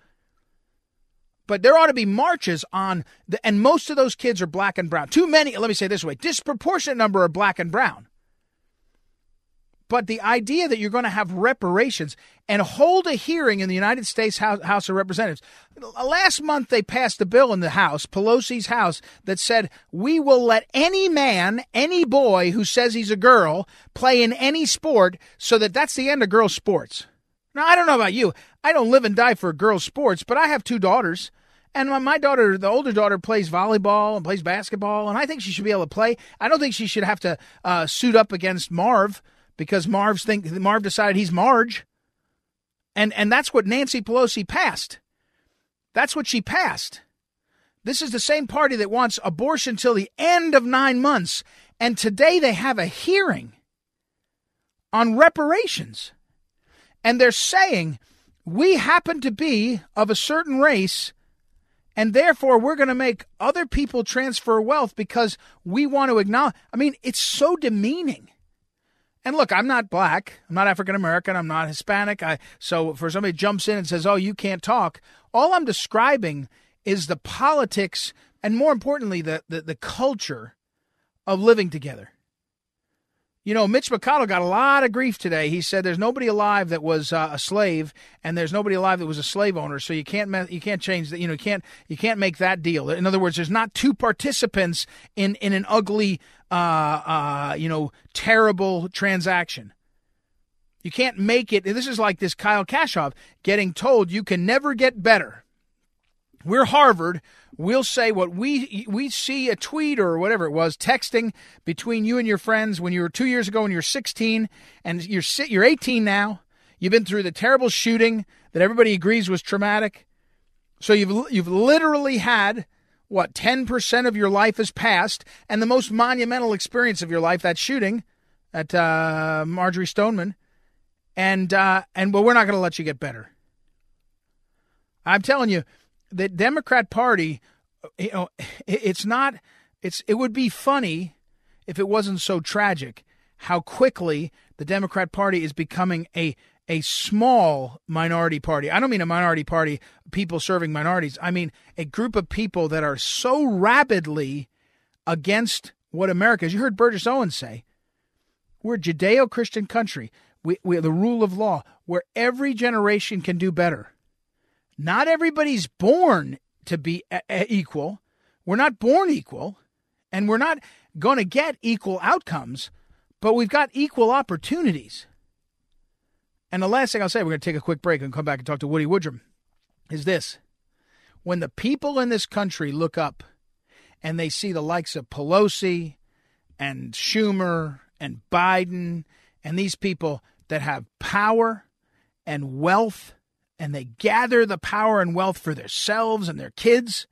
But there ought to be marches on, the, and most of those kids are black and brown. Too many, let me say it this way, disproportionate number are black and brown. But the idea that you're going to have reparations and hold a hearing in the United States House, House of Representatives. Last month, they passed a bill in the House, Pelosi's House, that said, we will let any man, any boy who says he's a girl play in any sport, so that that's the end of girls' sports. Now, I don't know about you. I don't live and die for girls' sports, but I have two daughters. And my daughter, the older daughter, plays volleyball and plays basketball, and I think she should be able to play. I don't think she should have to uh, suit up against Marv, because Marv's think Marv decided he's Marge. And and that's what Nancy Pelosi passed. That's what she passed. This is the same party that wants abortion till the end of nine months. And today they have a hearing on reparations. And they're saying, we happen to be of a certain race, and therefore we're going to make other people transfer wealth because we want to acknowledge. I mean, it's so demeaning. And look, I'm not black, I'm not African-American, I'm not Hispanic. I, so for somebody jumps in and says, oh, you can't talk, all I'm describing is the politics and, more importantly, the, the, the culture of living together. You know, Mitch McConnell got a lot of grief today. He said there's nobody alive that was uh, a slave, and there's nobody alive that was a slave owner. So you can't me- you can't change that. You know, you can't you can't make that deal. In other words, there's not two participants in in an ugly, uh, uh, you know, terrible transaction. You can't make it. This is like this Kyle Kashuv getting told you can never get better. We're Harvard. We'll say what we we see, a tweet or whatever it was, texting between you and your friends when you were two years ago and you're sixteen, and you're you're eighteen now. You've been through the terrible shooting that everybody agrees was traumatic. So you've you've literally had, what, ten percent of your life has passed, and the most monumental experience of your life, that shooting at uh, Marjory Stoneman, and uh, and well, we're not going to let you get better. I'm telling you. The Democrat Party, you know, it's not, it's, it would be funny if it wasn't so tragic how quickly the Democrat Party is becoming a, a small minority party. I don't mean a minority party, people serving minorities. I mean a group of people that are so rabidly against what America is. You heard Burgess Owens say, we're a Judeo-Christian country. We, we have the rule of law where every generation can do better. Not everybody's born to be a- a- equal. We're not born equal, and we're not going to get equal outcomes, but we've got equal opportunities. And the last thing I'll say, we're going to take a quick break and come back and talk to Woody Woodrum, is this. When the people in this country look up and they see the likes of Pelosi and Schumer and Biden and these people that have power and wealth, and they gather the power and wealth for themselves and their kids,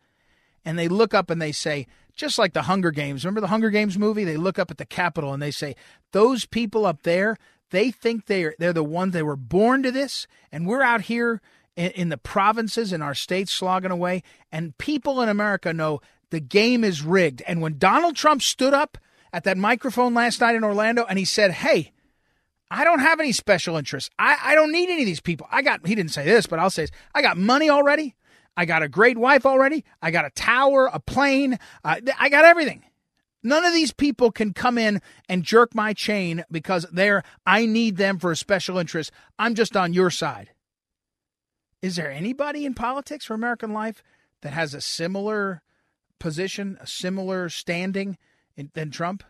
and they look up and they say, just like the Hunger Games, remember the Hunger Games movie? They look up at the Capitol and they say, those people up there, they think they are, they're the ones, they were born to this, and we're out here in, in the provinces, in our states, slogging away, and people in America know the game is rigged. And when Donald Trump stood up at that microphone last night in Orlando and he said, hey, I don't have any special interests. I, I don't need any of these people. I got, he didn't say this, but I'll say this. I got money already. I got a great wife already. I got a tower, a plane. Uh, I got everything. None of these people can come in and jerk my chain because they're, I need them for a special interest. I'm just on your side. Is there anybody in politics or American life that has a similar position, a similar standing in, than Trump?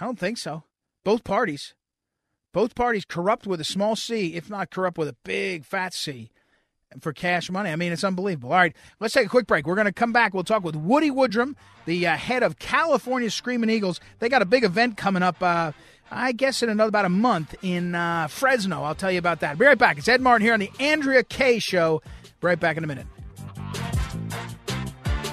I don't think so. Both parties. Both parties corrupt with a small c, if not corrupt with a big fat c, for cash money. I mean, it's unbelievable. All right, let's take a quick break. We're going to come back. We'll talk with Woody Woodrum, the uh, head of California Screaming Eagles. They got a big event coming up, uh, I guess, in another about a month in uh, Fresno. I'll tell you about that. Be right back. It's Ed Martin here on the Andrea Kaye Show. Be right back in a minute.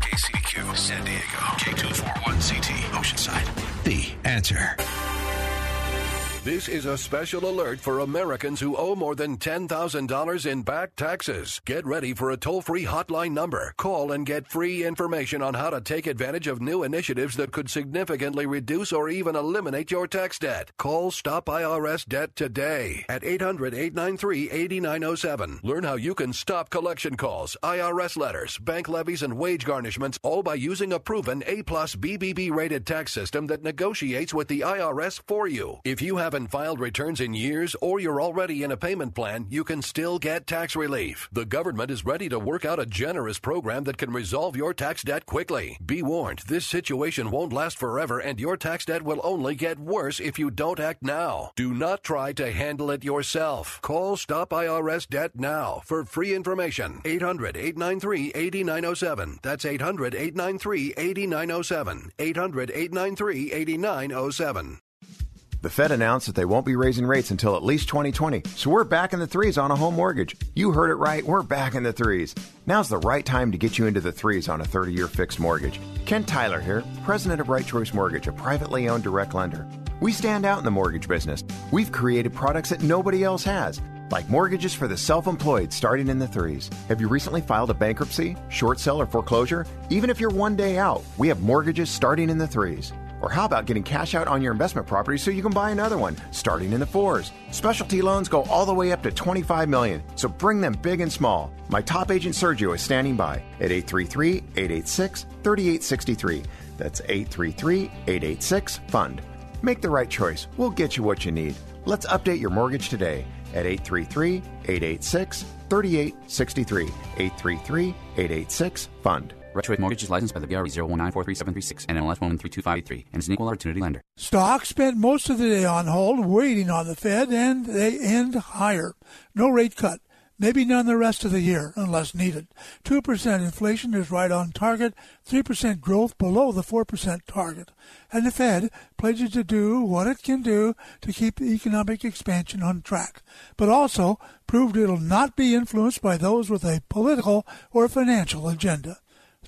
K C Q San Diego, K two forty-one C T, Oceanside. The Answer. This is a special alert for Americans who owe more than ten thousand dollars in back taxes. Get ready for a toll-free hotline number. Call and get free information on how to take advantage of new initiatives that could significantly reduce or even eliminate your tax debt. Call Stop I R S Debt today at eight hundred, eight nine three, eight nine zero seven. Learn how you can stop collection calls, I R S letters, bank levies, and wage garnishments, all by using a proven A-plus B B B-rated tax system that negotiates with the I R S for you. If you have haven't filed returns in years, or you're already in a payment plan, you can still get tax relief. The government is ready to work out a generous program that can resolve your tax debt quickly. Be warned, this situation won't last forever, and your tax debt will only get worse if you don't act now. Do not try to handle it yourself. Call Stop I R S Debt now for free information. eight hundred, eight nine three, eight nine zero seven. That's eight hundred, eight nine three, eight nine zero seven. eight hundred, eight nine three, eight nine zero seven. The Fed announced that they won't be raising rates until at least twenty twenty, so we're back in the threes on a home mortgage. You heard it right, we're back in the threes. Now's the right time to get you into the threes on a thirty-year fixed mortgage. Ken Tyler here, president of Right Choice Mortgage, a privately owned direct lender. We stand out in the mortgage business. We've created products that nobody else has, like mortgages for the self-employed starting in the threes. Have you recently filed a bankruptcy, short sale, or foreclosure? Even if you're one day out, we have mortgages starting in the threes. Or how about getting cash out on your investment property so you can buy another one, starting in the fours? Specialty loans go all the way up to twenty-five million dollars, so bring them big and small. My top agent Sergio is standing by at eight three three, eight eight six, three eight six three. That's eight three three, eight eight six, FUND. Make the right choice. We'll get you what you need. Let's update your mortgage today at eight three three, eight eight six, three eight six three. eight three three, eight eight six, FUND. Right Choice Mortgage is licensed by the B R E zero one nine four three seven three six and N M L S one one three two five eight three and is an equal opportunity lender. Stocks spent most of the day on hold waiting on the Fed, and they end higher. No rate cut. Maybe none the rest of the year, unless needed. two percent inflation is right on target, three percent growth below the four percent target. And the Fed pledges to do what it can do to keep economic expansion on track, but also proved it'll not be influenced by those with a political or financial agenda.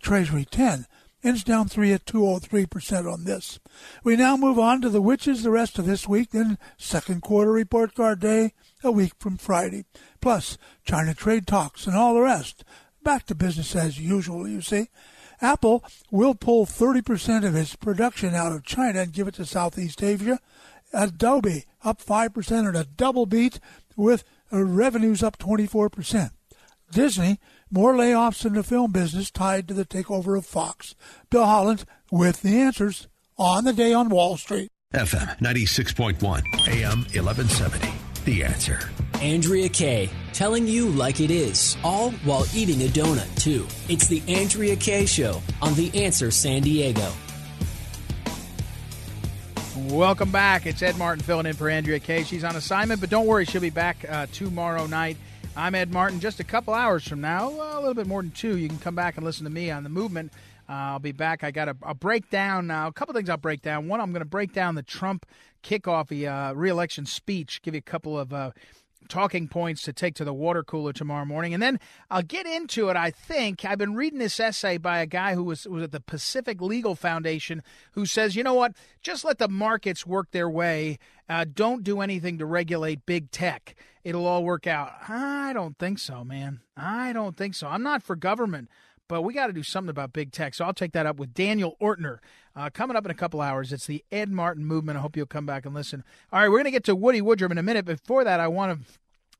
Treasury ten, inch down three at two point oh three percent on this. We now move on to the witches the rest of this week, then second quarter report card day a week from Friday. Plus, China trade talks and all the rest. Back to business as usual, you see. Apple will pull thirty percent of its production out of China and give it to Southeast Asia. Adobe up five percent on a double beat with revenues up twenty-four percent. Disney, more layoffs in the film business tied to the takeover of Fox. Bill Holland with the answers on the day on Wall Street. F M ninety-six point one, A M eleven seventy. The Answer. Andrea Kaye, telling you like it is, all while eating a donut, too. It's the Andrea Kaye Show on The Answer San Diego. Welcome back. It's Ed Martin filling in for Andrea Kaye. She's on assignment, but don't worry, she'll be back uh, tomorrow night. I'm Ed Martin. Just a couple hours from now, well, a little bit more than two, you can come back and listen to me on The Movement. Uh, I'll be back. I got a, a breakdown now. A couple things I'll break down. One, I'm going to break down the Trump kickoff the uh, re-election speech, give you a couple of uh, talking points to take to the water cooler tomorrow morning. And then I'll get into it, I think. I've been reading this essay by a guy who was, was at the Pacific Legal Foundation who says, you know what, just let the markets work their way. Uh, don't do anything to regulate big tech. It'll all work out. I don't think so, man. I don't think so. I'm not for government, but we got to do something about big tech. So I'll take that up with Daniel Ortner uh, coming up in a couple hours. It's the Ed Martin Movement. I hope you'll come back and listen. All right, we're going to get to Woody Woodrum in a minute. Before that, I want to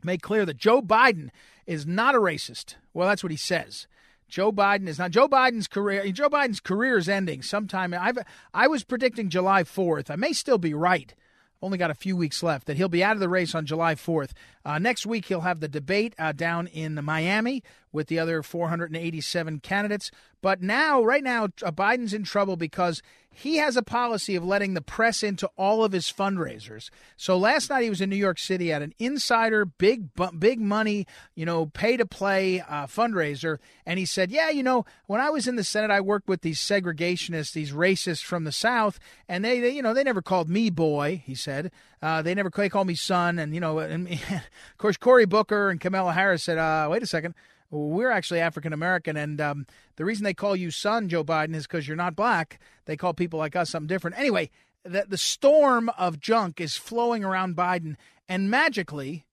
make clear that Joe Biden is not a racist. Well, that's what he says. Joe Biden is not. Joe Biden's career. Joe Biden's career is ending sometime. I've I was predicting July fourth. I may still be right. Only got a few weeks left, that he'll be out of the race on July fourth. Uh, next week, he'll have the debate uh, down in Miami with the other four hundred eighty-seven candidates. But now, right now, uh, Biden's in trouble because he has a policy of letting the press into all of his fundraisers. So last night, he was in New York City at an insider, big, big money, you know, pay-to-play uh, fundraiser. And he said, yeah, you know, when I was in the Senate, I worked with these segregationists, these racists from the South, and they, they you know, they never called me boy, he said. Uh, they never they call me son. And, you know, and, and of course, Cory Booker and Kamala Harris said, uh, wait a second, we're actually African-American. And um, the reason they call you son, Joe Biden, is because you're not black. They call people like us something different. Anyway, the, the storm of junk is flowing around Biden. And magically,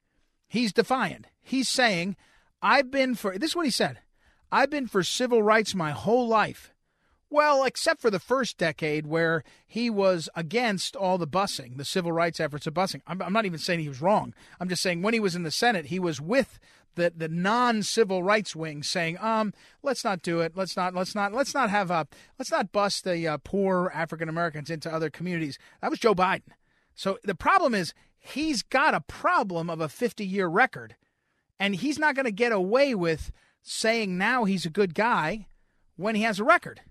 he's defiant. He's saying, I've been for this is what he said. I've been for civil rights my whole life. Well, except for the first decade where he was against all the busing, the civil rights efforts of busing. I'm, I'm not even saying he was wrong. I'm just saying when he was in the Senate, he was with the, the non-civil rights wing saying, um, let's not do it. Let's not let's not let's not have a let's not bust the uh, poor African Americans into other communities. That was Joe Biden. So the problem is he's got a problem of a fifty year record, and he's not going to get away with saying now he's a good guy when he has a record.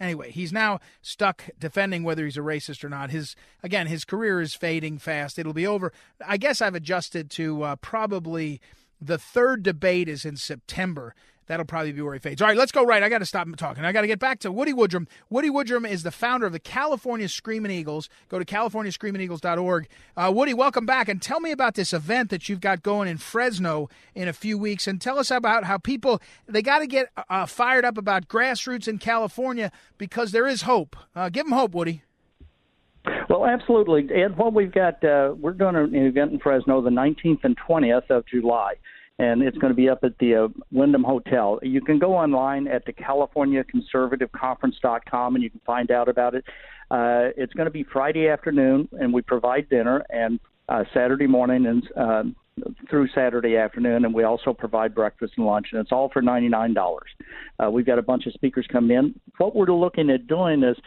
Anyway, he's now stuck defending whether he's a racist or not. His again, his career is fading fast. It'll be over. I guess I've adjusted to uh, probably the third debate is in September. That'll probably be where he fades. All right, let's go right. I got to stop talking. I got to get back to Woody Woodrum. Woody Woodrum is the founder of the California Screaming Eagles. Go to California Screaming Eagles dot org. Uh, Woody, welcome back. And tell me about this event that you've got going in Fresno in a few weeks. And tell us about how people, they got to get uh, fired up about grassroots in California because there is hope. Uh, give them hope, Woody. Well, absolutely. Ed, what we've got, uh, we're going to an event in Fresno the nineteenth and twentieth of July. And it's going to be up at the uh, Wyndham Hotel. You can go online at the California Conservative Conference dot com, and you can find out about it. Uh, it's going to be Friday afternoon, and we provide dinner, and uh, Saturday morning and uh, through Saturday afternoon, and we also provide breakfast and lunch, and it's all for ninety-nine dollars. Uh, we've got a bunch of speakers coming in. What we're looking at doing is,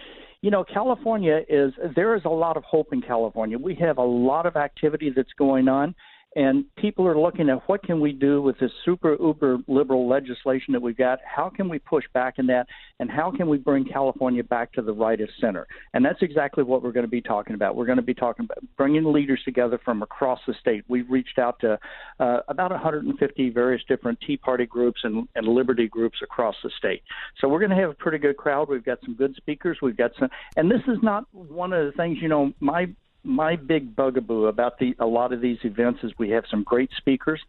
you know, California is – there is a lot of hope in California. We have a lot of activity that's going on. And people are looking at what can we do with this super uber liberal legislation that we've got? How can we push back in that? And how can we bring California back to the right of center? And that's exactly what we're going to be talking about. We're going to be talking about bringing leaders together from across the state. We've reached out to uh, about one hundred fifty various different Tea Party groups and, and liberty groups across the state. So we're going to have a pretty good crowd. We've got some good speakers. We've got some, and this is not one of the things, you know, my My big bugaboo about the, a lot of these events is we have some great speakers,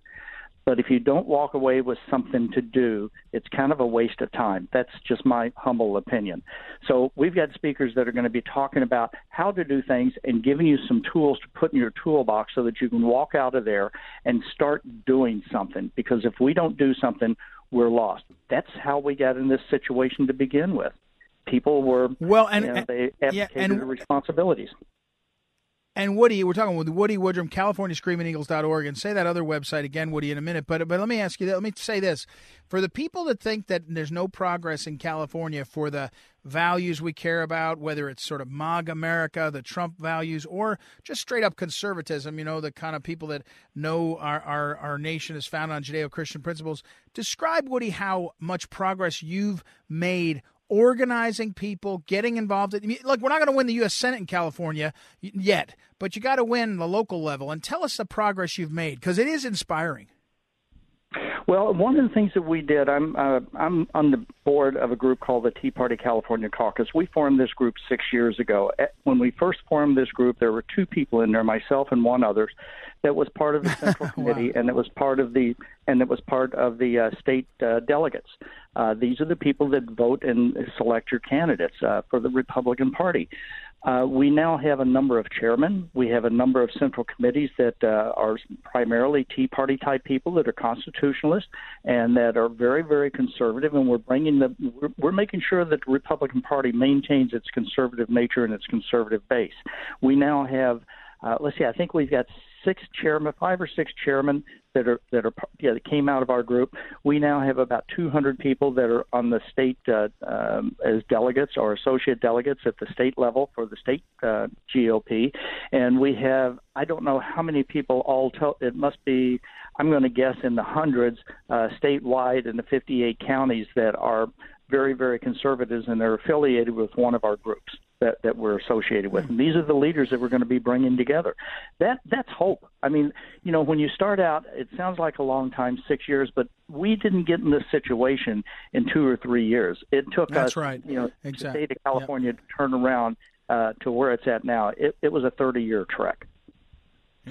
but if you don't walk away with something to do, it's kind of a waste of time. That's just my humble opinion. So we've got speakers that are going to be talking about how to do things and giving you some tools to put in your toolbox so that you can walk out of there and start doing something, because if we don't do something, we're lost. That's how we got in this situation to begin with. People were well, and, you know, they abdicated yeah, and, their responsibilities. And Woody, we're talking with Woody Woodrum, California Screaming Eagles dot org, and say that other website again, Woody, in a minute. But but let me ask you, let me say this. For the people that think that there's no progress in California for the values we care about, whether it's sort of MAGA America, the Trump values, or just straight up conservatism, you know, the kind of people that know our, our, our nation is founded on Judeo-Christian principles, describe, Woody, how much progress you've made organizing people, getting involved. I mean, look, we're not going to win the U S Senate in California yet, but you got to win the local level. And tell us the progress you've made, because it is inspiring. Well, one of the things that we did, I'm uh, I'm on the board of a group called the Tea Party California Caucus. We formed this group six years ago. When we first formed this group, there were two people in there, myself and one other, that was part of the Central wow. Committee, and it was part of the and it was part of the uh, state uh, delegates. Uh, these are the people that vote and select your candidates uh, for the Republican Party. Uh, we now have a number of chairmen. We have a number of central committees that uh, are primarily Tea Party type people that are constitutionalists and that are very, very conservative. And we're bringing the we're, we're making sure that the Republican Party maintains its conservative nature and its conservative base. We now have, uh, let's see, I think we've got six chairmen, five or six chairmen that are that are yeah, that came out of our group. We now have about two hundred people that are on the state uh, um, as delegates or associate delegates at the state level for the state uh, G O P, and we have I don't know how many people all to- it must be I'm going to guess in the hundreds uh, statewide in the fifty-eight counties that are very, very conservatives, and they're affiliated with one of our groups that, that we're associated with. And these are the leaders that we're going to be bringing together. That That's hope. I mean, you know, when you start out, it sounds like a long time, six years, but we didn't get in this situation in two or three years. It took that's us, right. you know, exactly. the state of California yep. to turn around uh, to where it's at now. It, it was a thirty-year trek.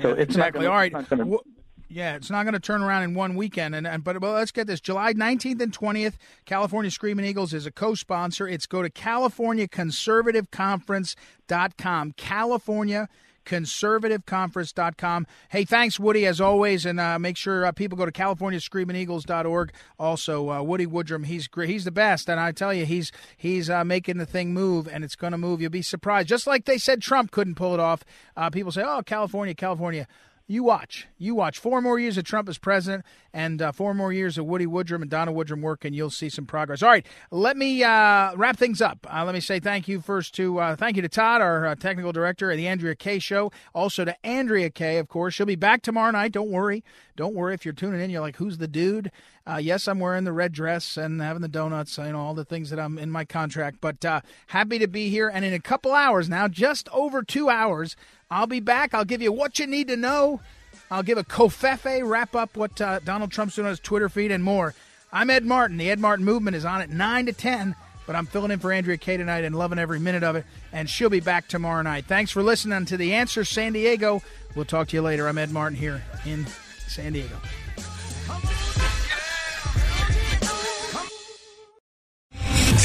So yeah, it's exactly. Not gonna, All right. Yeah, it's not going to turn around in one weekend. And, and but well, let's get this. July nineteenth and twentieth, California Screaming Eagles is a co-sponsor. It's go to California Conservative Conference dot com, California Conservative Conference dot com. Hey, thanks, Woody, as always. And uh, make sure uh, people go to California Screaming Eagles dot org. Also, uh, Woody Woodrum, he's great. He's the best. And I tell you, he's he's uh, making the thing move, and it's going to move. You'll be surprised. Just like they said Trump couldn't pull it off. Uh, people say, oh, California, California. You watch. You watch. Four more years of Trump as president and uh, four more years of Woody Woodrum and Donna Woodrum work, and you'll see some progress. All right. Let me uh, wrap things up. Uh, let me say thank you first to uh, thank you to Todd, our uh, technical director at the Andrea Kaye Show. Also to Andrea Kaye, of course. She'll be back tomorrow night. Don't worry. Don't worry. If you're tuning in, you're like, who's the dude? Uh, yes, I'm wearing the red dress and having the donuts and you know, all the things that I'm in my contract. But uh, happy to be here. And in a couple hours now, just over two hours, I'll be back. I'll give you what you need to know. I'll give a covfefe, wrap up what uh, Donald Trump's doing on his Twitter feed and more. I'm Ed Martin. The Ed Martin Movement is on at nine to ten, but I'm filling in for Andrea Kaye tonight and loving every minute of it, and she'll be back tomorrow night. Thanks for listening to The Answer San Diego. We'll talk to you later. I'm Ed Martin here in San Diego.